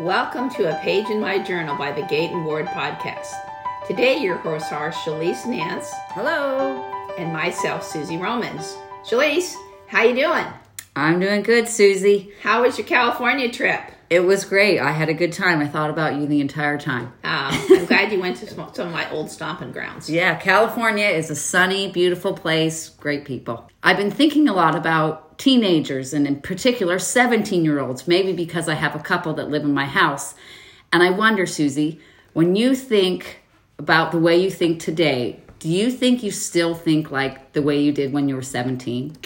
Welcome to A Page in My Journal by the Gayton Ward Podcast. Today your hosts are Shalice Nance. Hello. And myself, Susie Romans. Shalice, how you doing? I'm doing good, Susie. How was your California trip? It was great. I had a good time. I thought about you the entire time. I'm glad you went to some of my old stomping grounds. Yeah, California is a sunny, beautiful place. Great people. I've been thinking a lot about teenagers, and in particular 17-year-olds, maybe because I have a couple that live in my house. And I wonder, Susie, when you think about the way you think today, do you think you still think like the way you did when you were 17?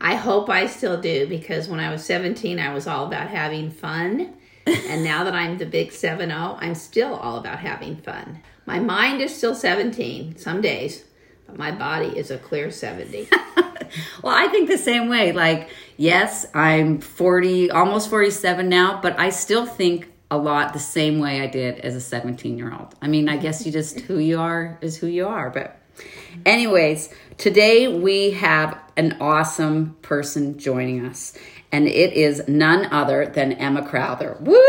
I hope I still do, because when I was 17, I was all about having fun. And now that I'm the big 7-0, I'm still all about having fun. My mind is still 17 some days, but my body is a clear 70. Well, I think the same way. Like, yes, I'm 40, almost 47 now, but I still think a lot the same way I did as a 17-year-old. I mean, I guess you just, who you are is who you are. But anyways, today we have an awesome person joining us, and it is none other than Emma Crowther. Woohoo!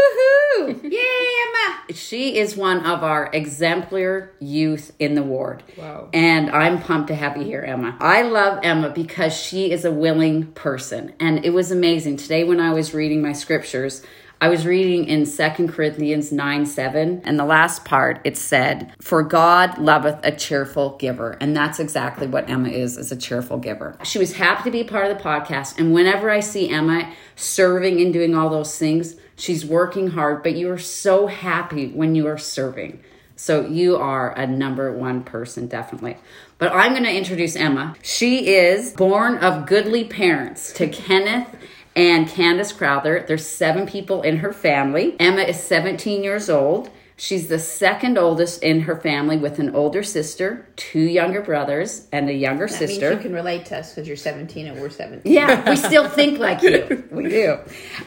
Yay, Emma! She is one of our exemplar youth in the ward. Wow. And I'm pumped to have you here, Emma. I love Emma because she is a willing person, and it was amazing. Today when I was reading my scriptures, I was reading in 2 Corinthians 9:7, and the last part, it said, "For God loveth a cheerful giver." And that's exactly what Emma is a cheerful giver. She was happy to be part of the podcast, and whenever I see Emma serving and doing all those things, she's working hard, but you are so happy when you are serving. So you are a number one person, definitely. But I'm going to introduce Emma. She is born of goodly parents to Kenneth and Candace Crowther. There's 7 people in her family. Emma is 17 years old. She's the second oldest in her family, with an older sister, 2 younger brothers, and a younger sister. That means you can relate to us because you're 17 and we're 17. Yeah, we still think like you. We do.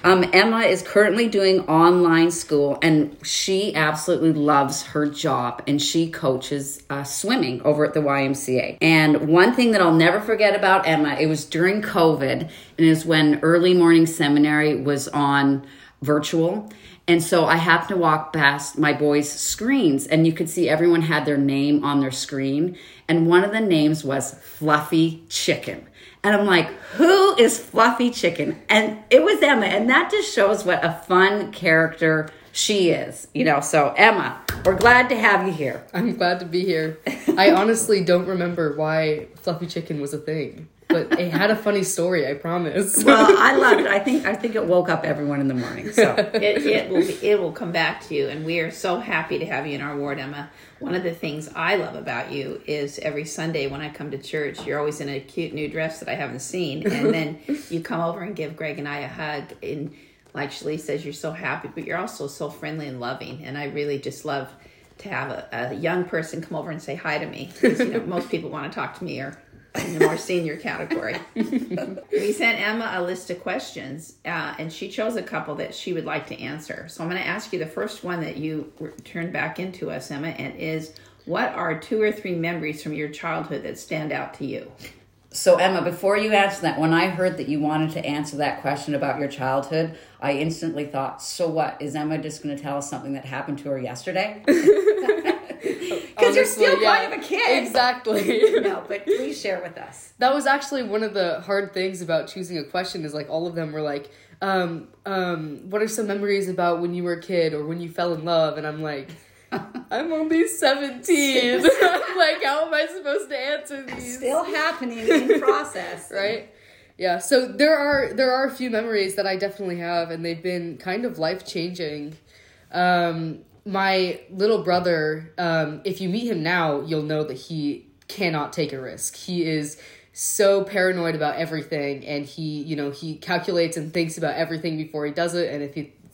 Emma is currently doing online school, and she absolutely loves her job, and she coaches swimming over at the YMCA. And one thing that I'll never forget about Emma, it was during COVID, and it was when early morning seminary was on virtual. And so I happened to walk past my boys' screens, and you could see everyone had their name on their screen. And one of the names was Fluffy Chicken. And I'm like, who is Fluffy Chicken? And it was Emma. And that just shows what a fun character she is, you know. So Emma, we're glad to have you here. I'm glad to be here. I honestly don't remember why Fluffy Chicken was a thing. But it had a funny story, I promise. Well, I loved it. I think it woke up everyone in the morning. So it will come back to you, and we are so happy to have you in our ward, Emma. One of the things I love about you is every Sunday when I come to church, you're always in a cute new dress that I haven't seen, and then you come over and give Greg and I a hug, and like Shalice says, you're so happy, but you're also so friendly and loving, and I really just love to have a young person come over and say hi to me, because you know, most people want to talk to me or in the more senior category. We sent Emma a list of questions, and she chose a couple that she would like to answer. So I'm going to ask you the first one that you turned back into us, Emma, and is, what are 2 or 3 memories from your childhood that stand out to you? So Emma, before you answer that, when I heard that you wanted to answer that question about your childhood, I instantly thought, so what? Is Emma just going to tell us something that happened to her yesterday? Because you're still kind of a kid. Exactly. No, but please share with us. That was actually one of the hard things about choosing a question, is like all of them were like, what are some memories about when you were a kid or when you fell in love? And I'm like, I'm only 17. Like, how am I supposed to answer these? Still happening in process. Right? Yeah. So there are a few memories that I definitely have, and they've been kind of life-changing. My little brother, if you meet him now, you'll know that he cannot take a risk. He is so paranoid about everything, and he calculates and thinks about everything before he does it. And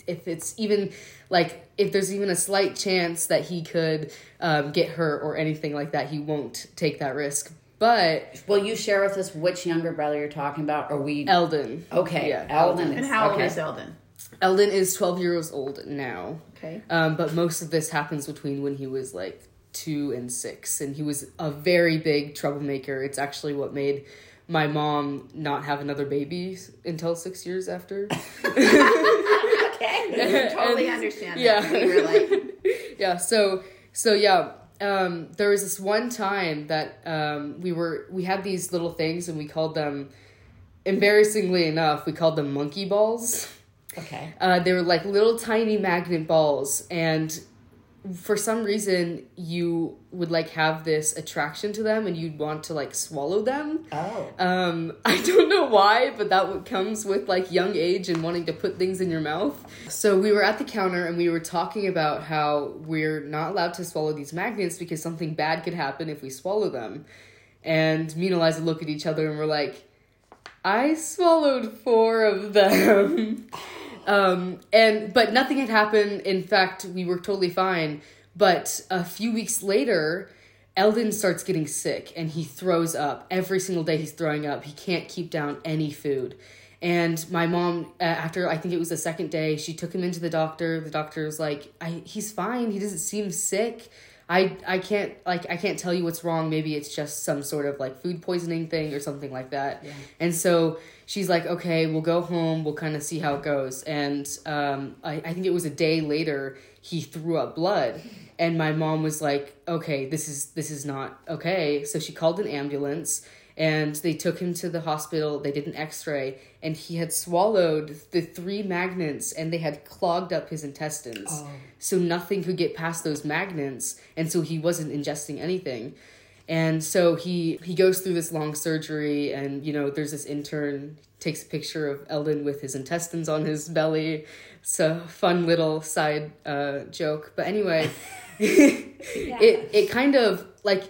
if there's even a slight chance that he could get hurt or anything like that, he won't take that risk. But will you share with us which younger brother you're talking about? Or we Elden? Okay, yeah. Elden. And how old is Elden? Elden is 12 years old now. Okay. But most of this happens between when he was like 2 and 6, and he was a very big troublemaker. It's actually what made my mom not have another baby until 6 years after. Okay. Totally. understand that. Yeah. We were like... yeah, so yeah, there was this one time that we had these little things and we called them, embarrassingly enough, we called them monkey balls. Okay. They were like little tiny magnet balls, and for some reason you would like have this attraction to them and you'd want to like swallow them. Oh. I don't know why, but that comes with like young age and wanting to put things in your mouth. So we were at the counter and we were talking about how we're not allowed to swallow these magnets because something bad could happen if we swallow them. And me and Eliza look at each other and we're like, I swallowed 4 of them. But nothing had happened. In fact, we were totally fine. But a few weeks later, Elden starts getting sick and he throws up. Every single day he's throwing up. He can't keep down any food. And my mom, after I think it was the second day, she took him into the doctor. The doctor was like, he's fine. He doesn't seem sick. I can't tell you what's wrong. Maybe it's just some sort of like food poisoning thing or something like that. Yeah. And so she's like, okay, we'll go home. We'll kind of see how it goes. And I think it was a day later he threw up blood, and my mom was like, okay, this is not okay. So she called an ambulance and they took him to the hospital. They did an X-ray and he had swallowed the 3 magnets and they had clogged up his intestines. Oh. So nothing could get past those magnets, and so he wasn't ingesting anything. And so he goes through this long surgery, and, you know, there's this intern takes a picture of Elden with his intestines on his belly. It's a fun little side joke. But anyway, it kind of, like,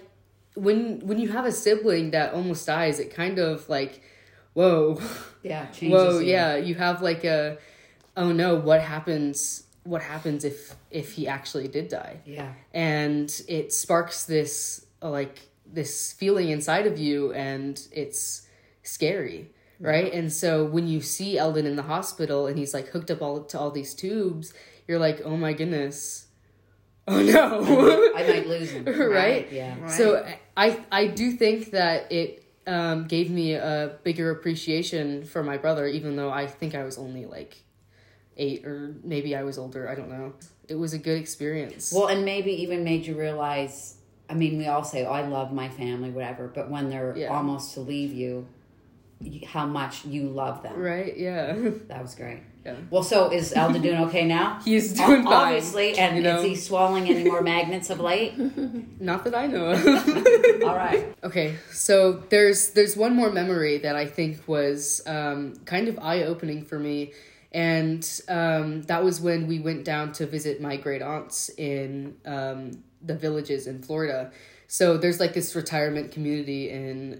when you have a sibling that almost dies, it kind of, like, whoa. Yeah, changes. Whoa, yeah. You have, like, a, oh, no, what happens... What happens if he actually did die? Yeah. And it sparks this like this feeling inside of you, and it's scary, right? Yeah. And so when you see Elden in the hospital and he's like hooked up to all these tubes, you're like, oh my goodness, oh no, I might lose him, right? Yeah. Right. So I do think that it gave me a bigger appreciation for my brother, even though I think I was only like 8, or maybe I was older, I don't know. It was a good experience. Well, and maybe even made you realize, I mean, we all say, oh, I love my family, whatever, but when they're almost to leave you, how much you love them. Right, yeah. That was great. Yeah. Well, so is Elda doing okay now? He's doing fine. Obviously, and is he swallowing any more magnets of late? Not that I know of. All right. Okay, so there's one more memory that I think was kind of eye-opening for me. And that was when we went down to visit my great aunts in the villages in Florida. So there's like this retirement community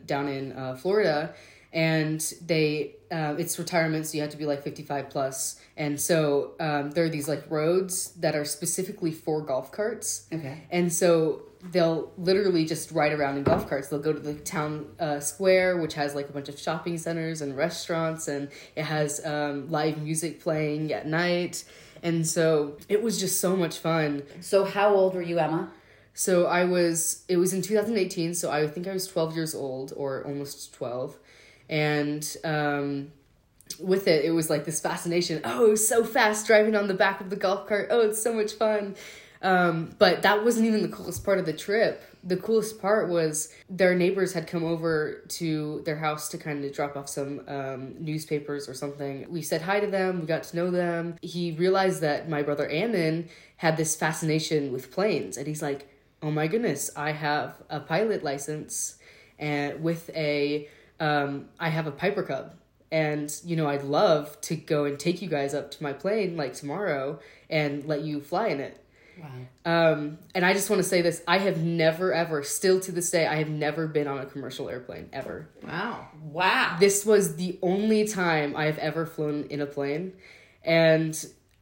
down in Florida, and they it's retirement, so you have to be like 55 plus. And so there are these like roads that are specifically for golf carts. Okay. And so they'll literally just ride around in golf carts. They'll go to the town square, which has like a bunch of shopping centers and restaurants, and it has live music playing at night. And so it was just so much fun. So how old were you, Emma? So it was in 2018. So I think I was 12 years old, or almost 12. And with it was like this fascination. Oh, it was so fast driving on the back of the golf cart. Oh, it's so much fun. But that wasn't even the coolest part of the trip. The coolest part was their neighbors had come over to their house to kind of drop off some newspapers or something. We said hi to them. We got to know them. He realized that my brother Annan had this fascination with planes. And he's like, oh my goodness, I have a pilot license, and I have a Piper Cub. And, you know, I'd love to go and take you guys up to my plane like tomorrow and let you fly in it. Wow. And I just want to say this. I have never ever, still to this day, I have never been on a commercial airplane ever. Wow. This was the only time I have ever flown in a plane. And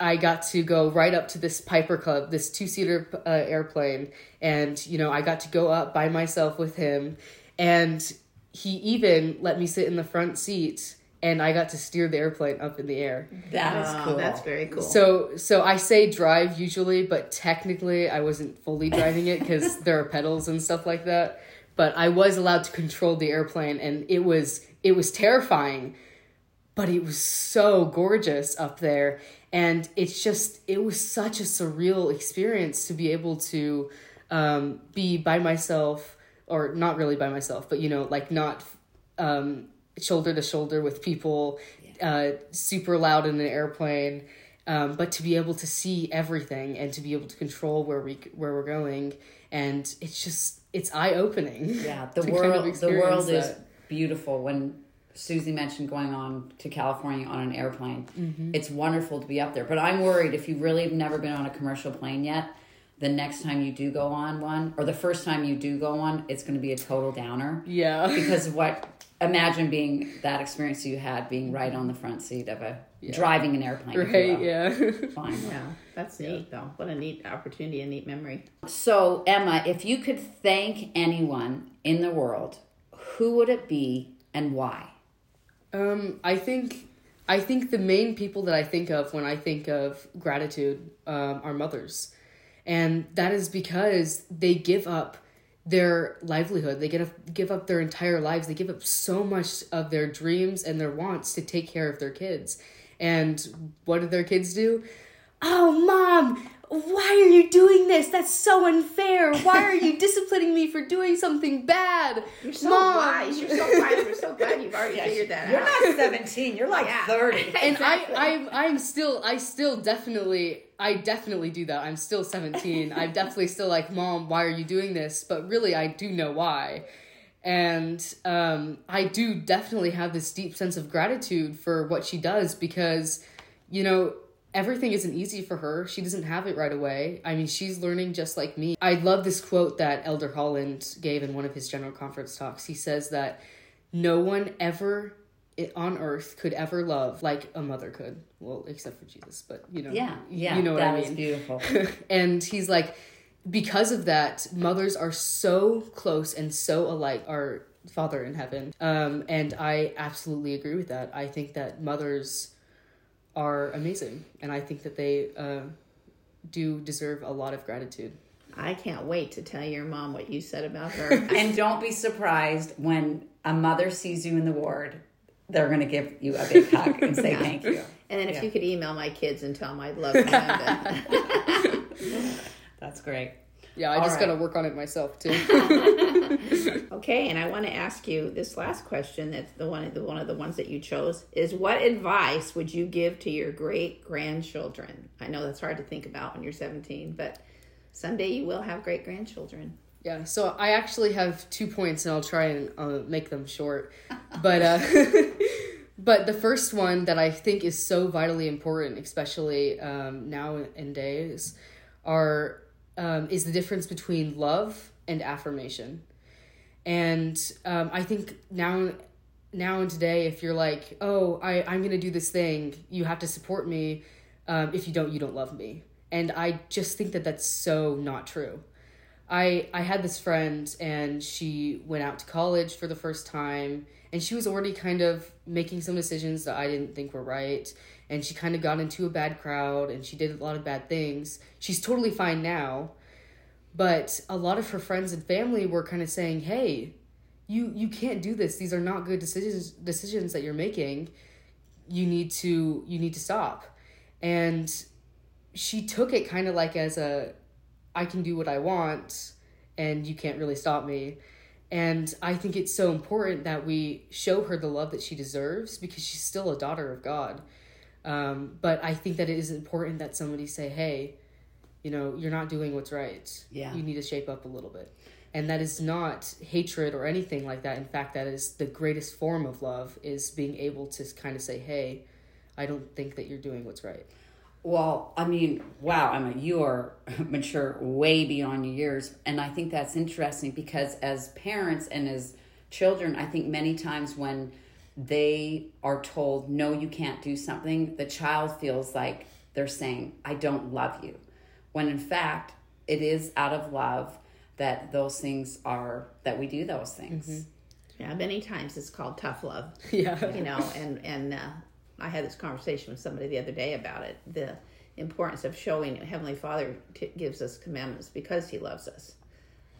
I got to go right up to this Piper Cub, this 2-seater airplane. And, you know, I got to go up by myself with him. And he even let me sit in the front seat, and I got to steer the airplane up in the air. That is cool. That's very cool. So I say drive usually, but technically I wasn't fully driving it because there are pedals and stuff like that. But I was allowed to control the airplane, and it was terrifying, but it was so gorgeous up there. And it's just, it was such a surreal experience to be able to be by myself, or not really by myself, but, you know, like not shoulder to shoulder with people, super loud in an airplane, but to be able to see everything and to be able to control where we're going. And it's just, it's eye-opening. Yeah, the world is beautiful. When Susie mentioned going on to California on an airplane, mm-hmm. It's wonderful to be up there. But I'm worried if you really have never been on a commercial plane yet, the next time you do go on one, or the first time you do go on, it's going to be a total downer. Yeah. Because imagine being that experience you had being right on the front seat of driving an airplane. Right, yeah. Fine. Yeah, that's neat though. What a neat opportunity, a neat memory. So Emma, if you could thank anyone in the world, who would it be and why? I think the main people that I think of when I think of gratitude are mothers. And that is because they give up their livelihood. They give up their entire lives. They give up so much of their dreams and their wants to take care of their kids. And what do their kids do? Oh, Mom, why are you doing this? That's so unfair. Why are you disciplining me for doing something bad? You're so wise. You're so wise. We're so glad you've already figured that out. You're not 17. You're like 30. And exactly. I definitely do that. I'm still 17. I'm definitely still like, Mom, why are you doing this? But really, I do know why. And I do definitely have this deep sense of gratitude for what she does because, you know, everything isn't easy for her. She doesn't have it right away. I mean, she's learning just like me. I love this quote that Elder Holland gave in one of his general conference talks. He says that no one ever on earth could ever love like a mother could. Well, except for Jesus, but you know, you know what I mean. That was beautiful. And he's like, because of that, mothers are so close and so alike, our Father in heaven. And I absolutely agree with that. I think that mothers are amazing, and I think that they do deserve a lot of gratitude. I can't wait to tell your mom what you said about her. And don't be surprised when a mother sees you in the ward. They're going to give you a big hug and say thank you. And then if you could email my kids and tell them I love them. That's great. Yeah, I just got to work on it myself, too. Okay, and I want to ask you this last question. That's one of the ones that you chose. Is what advice would you give to your great-grandchildren? I know that's hard to think about when you're 17, but someday you will have great-grandchildren. Yeah, so I actually have 2 points, and I'll try and make them short. But but the first one that I think is so vitally important, especially now in days, is the difference between love and affirmation. And I think now and today, if you're like, oh, I'm going to do this thing, you have to support me. If you don't, you don't love me. And I just think that that's so not true. I had this friend, and she went out to college for the first time, and she was already kind of making some decisions that I didn't think were right, and she kind of got into a bad crowd, and she did a lot of bad things. She's totally fine now, but a lot of her friends and family were kind of saying, hey, you can't do this. These are not good decisions that you're making. You need to stop. And she took it kind of like as a, I can do what I want, and you can't really stop me. And I think it's so important that we show her the love that she deserves because she's still a daughter of God. But I think that it is important that somebody say, hey, you know, you're not doing what's right. Yeah. You need to shape up a little bit. And that is not hatred or anything like that. In fact, that is the greatest form of love, is being able to kind of say, hey, I don't think that you're doing what's right. Well, I mean, wow, Emma, you are mature way beyond your years. And I think that's interesting because as parents and as children, I think many times when they are told, no, you can't do something, the child feels like they're saying, I don't love you. When in fact, it is out of love that those things are, that we do those things. Mm-hmm. Yeah, many times it's called tough love. Yeah. You know, and I had this conversation with somebody the other day about it, the importance of showing Heavenly Father gives us commandments because he loves us.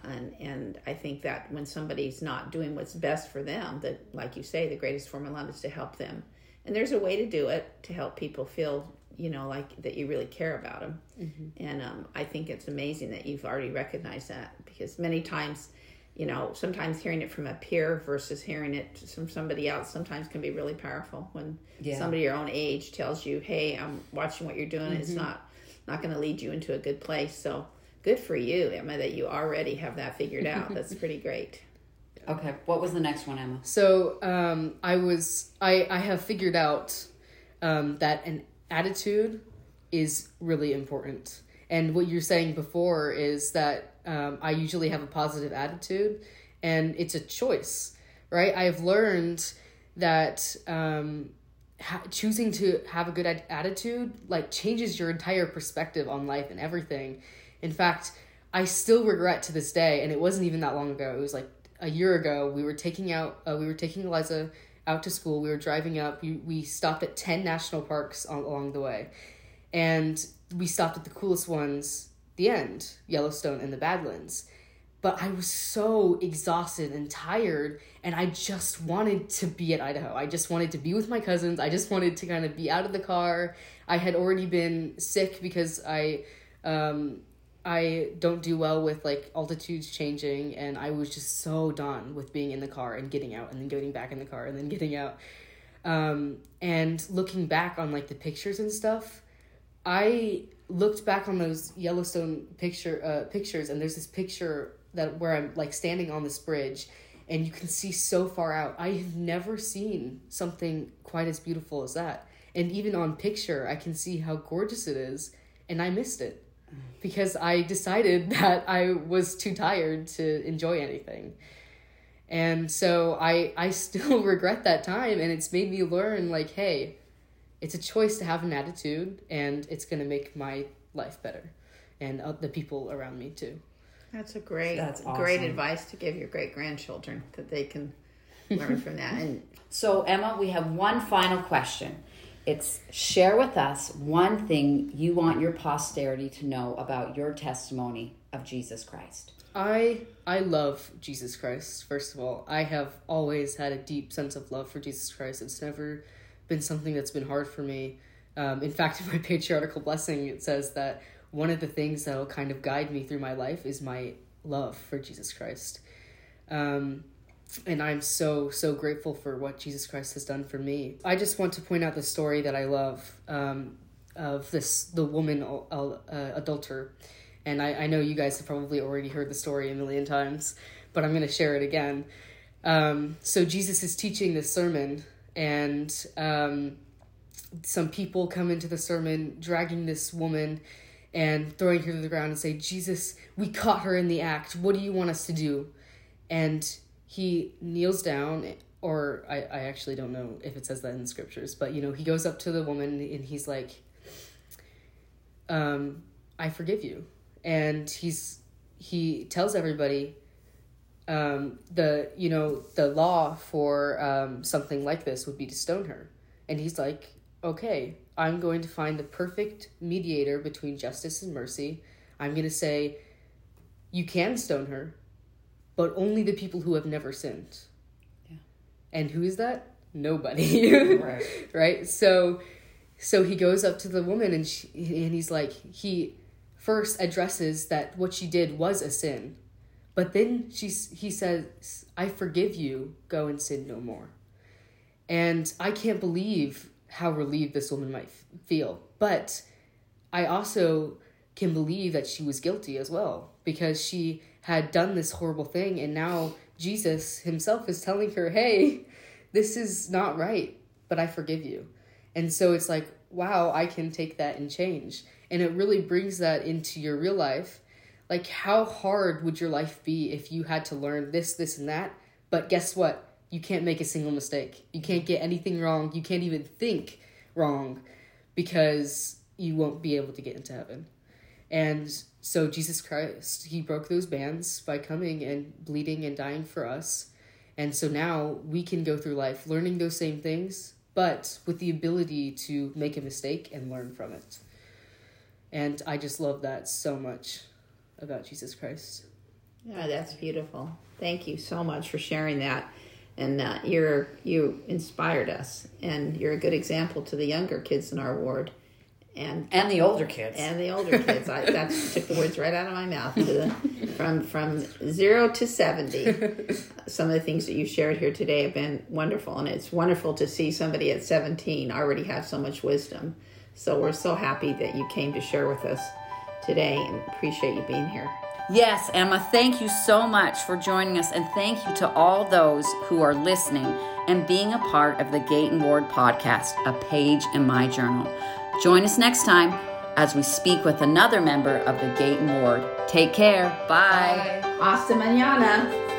And I think that when somebody's not doing what's best for them, that, like you say, the greatest form of love is to help them. And there's a way to do it to help people feel you know, like that you really care about them. Mm-hmm. And I think it's amazing that you've already recognized that, because many times, you know, sometimes hearing it from a peer versus hearing it from somebody else sometimes can be really powerful when somebody your own age tells you, hey, I'm watching what you're doing. Mm-hmm. It's not going to lead you into a good place. So good for you, Emma, that you already have that figured out. That's pretty great. Okay. What was the next one, Emma? So I have figured out that an attitude is really important. And what you're saying before is that I usually have a positive attitude, and it's a choice, right? I've learned that choosing to have a good attitude, like, changes your entire perspective on life and everything. In fact, I still regret to this day, and it wasn't even that long ago. It was like a year ago. We were taking Eliza out to school. We were driving up. We stopped at 10 national parks along the way, and we stopped at the coolest ones, the end, Yellowstone and the Badlands. But I was so exhausted and tired, and I just wanted to be at Idaho. I just wanted to be with my cousins. I just wanted to kind of be out of the car. I had already been sick because I don't do well with, like, altitudes changing, and I was just so done with being in the car and getting out and then getting back in the car and then getting out. And looking back on, like, the pictures and stuff, I looked back on those Yellowstone pictures, and there's this picture that where I'm, like, standing on this bridge, and you can see so far out. I have never seen something quite as beautiful as that. And even on picture, I can see how gorgeous it is, and I missed it. Because I decided that I was too tired to enjoy anything. And so I still regret that time, and it's made me learn, like, hey, it's a choice to have an attitude, and it's going to make my life better, and the people around me too. That's great advice to give your great-grandchildren, that they can learn from that. And so, Emma, we have one final question. It's share with us one thing you want your posterity to know about your testimony of Jesus Christ. I love Jesus Christ, first of all. I have always had a deep sense of love for Jesus Christ. It's never been something that's been hard for me. In fact, in my patriarchal blessing, it says that one of the things that will kind of guide me through my life is my love for Jesus Christ. And I'm so, so grateful for what Jesus Christ has done for me. I just want to point out the story that I love of the woman adulterer. And I know you guys have probably already heard the story a million times, but I'm going to share it again. So Jesus is teaching this sermon, and some people come into the sermon dragging this woman and throwing her to the ground and say, Jesus, we caught her in the act. What do you want us to do? And he kneels down, or I actually don't know if it says that in the scriptures, but, you know, he goes up to the woman and he's like, I forgive you. And he tells everybody, the law for something like this would be to stone her. And he's like, okay, I'm going to find the perfect mediator between justice and mercy. I'm going to say, you can stone her, but only the people who have never sinned. Yeah. And who is that? Nobody. Right. Right? So he goes up to the woman, and he's like, he first addresses that what she did was a sin. But then he says, I forgive you, go and sin no more. And I can't believe how relieved this woman might feel. But I also can believe that she was guilty as well, because she had done this horrible thing, and now Jesus himself is telling her, hey, this is not right, but I forgive you. And so it's like, wow, I can take that and change. And it really brings that into your real life. Like, how hard would your life be if you had to learn this, and that? But guess what? You can't make a single mistake. You can't get anything wrong. You can't even think wrong, because you won't be able to get into heaven. And so Jesus Christ, he broke those bands by coming and bleeding and dying for us. And so now we can go through life learning those same things, but with the ability to make a mistake and learn from it. And I just love that so much about Jesus Christ. Yeah, that's beautiful. Thank you so much for sharing that. And you inspired us. And you're a good example to the younger kids in our ward. And the older kids. And the older kids. I that took the words right out of my mouth. From 0 to 70. Some of the things that you shared here today have been wonderful, and it's wonderful to see somebody at 17 already have so much wisdom. So we're so happy that you came to share with us today, and appreciate you being here. Yes, Emma, thank you so much for joining us, and thank you to all those who are listening and being a part of the Gayton Ward Podcast, a page in my journal. Join us next time as we speak with another member of the Gayton Ward. Take care. Bye. Bye. Hasta mañana.